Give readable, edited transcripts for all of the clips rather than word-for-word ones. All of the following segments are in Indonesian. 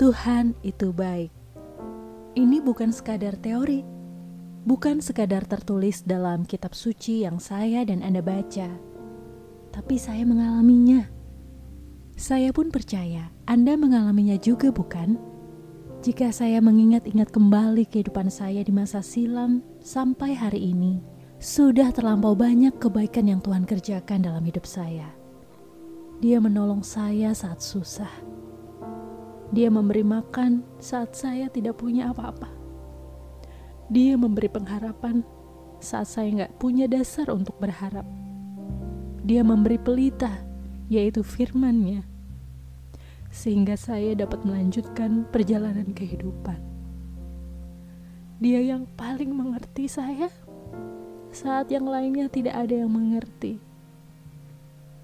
Tuhan itu baik. Ini bukan sekadar teori, bukan sekadar tertulis dalam kitab suci yang saya dan Anda baca, tapi saya mengalaminya. Saya pun percaya Anda mengalaminya juga, bukan? Jika saya mengingat-ingat kembali kehidupan saya di masa silam sampai hari ini, sudah terlampau banyak kebaikan yang Tuhan kerjakan dalam hidup saya. Dia menolong saya saat susah. Dia memberi makan saat saya tidak punya apa-apa. Dia memberi pengharapan saat saya nggak punya dasar untuk berharap. Dia memberi pelita, yaitu firman-Nya, sehingga saya dapat melanjutkan perjalanan kehidupan. Dia yang paling mengerti saya saat yang lainnya tidak ada yang mengerti.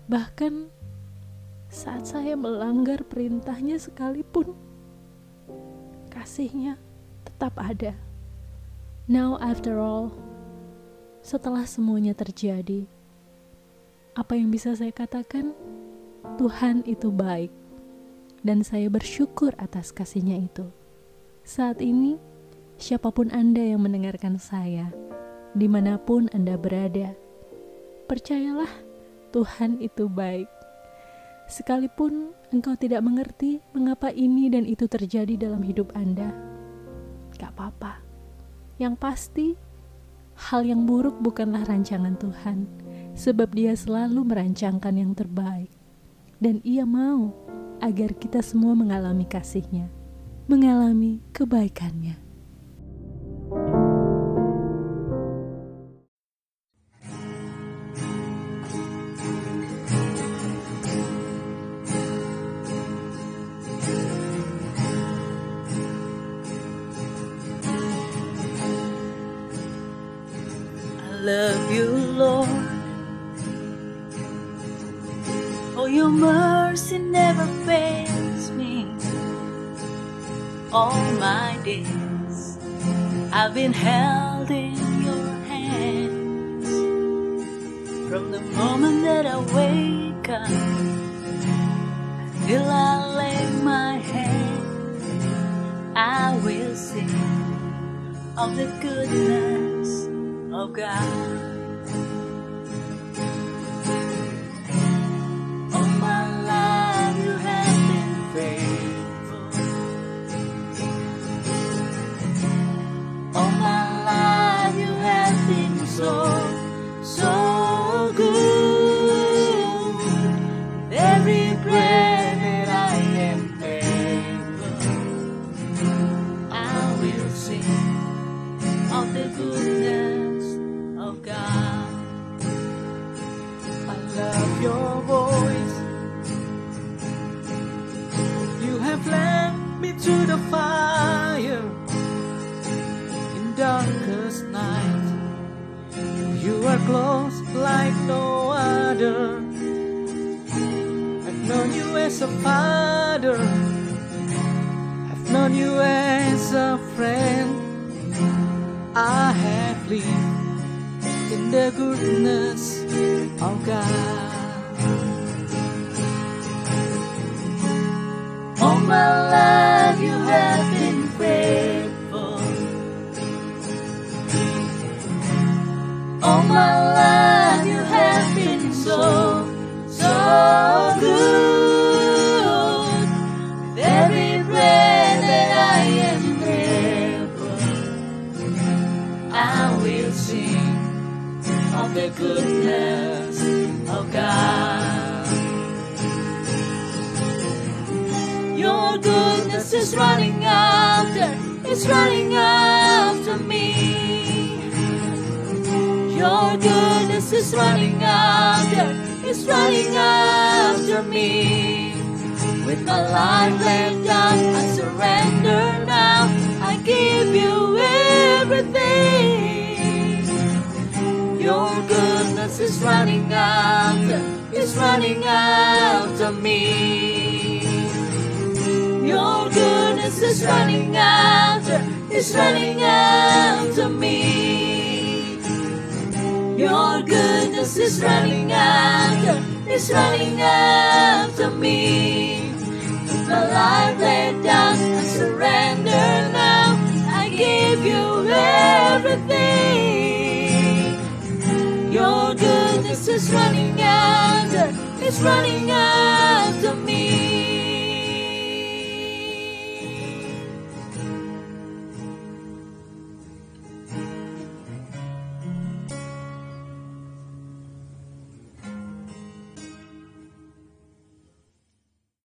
Bahkan saat saya melanggar perintahnya sekalipun, kasihnya tetap ada. Now after all, setelah semuanya terjadi, apa yang bisa saya katakan? Tuhan itu baik, dan saya bersyukur atas kasihnya itu. Saat ini, siapapun Anda yang mendengarkan saya, dimanapun Anda berada, percayalah, Tuhan itu baik. Sekalipun engkau tidak mengerti mengapa ini dan itu terjadi dalam hidup Anda, gak apa-apa. Yang pasti, hal yang buruk bukanlah rancangan Tuhan, sebab Dia selalu merancangkan yang terbaik. Dan Ia mau agar kita semua mengalami kasih-Nya, mengalami kebaikan-Nya. Love you, Lord. Oh, your mercy never fails me. All my days I've been held in your hands. From the moment that I wake up till I lay my head, I will sing of the goodness of God. All my life you have been faithful. All my life you have been so good. With every breath that I am able, I will sing of the goodness of God. I love your voice. You have led me to the fire in darkest night. You are close like no other. I've known you as a father. I've known you as a friend. I have lived in the goodness of God. All my life you have been faithful. All my life you have been so good. With every breath that I am able, I will sing of the goodness of God. Your goodness is running after, it's running after me. Your goodness is running after, it's running after me. With my life laid down, I surrender now. I give you everything. Your goodness is running after me. Your goodness is running after me. Your goodness is running after me. With my life laid down, through everything. Your goodness is running under, it's running under.